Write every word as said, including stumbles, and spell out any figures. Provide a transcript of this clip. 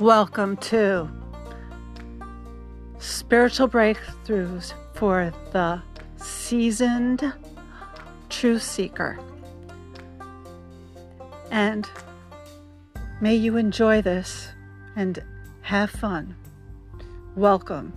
Welcome to Spiritual Breakthroughs for the Seasoned Truth Seeker. And may you enjoy this and have fun. Welcome.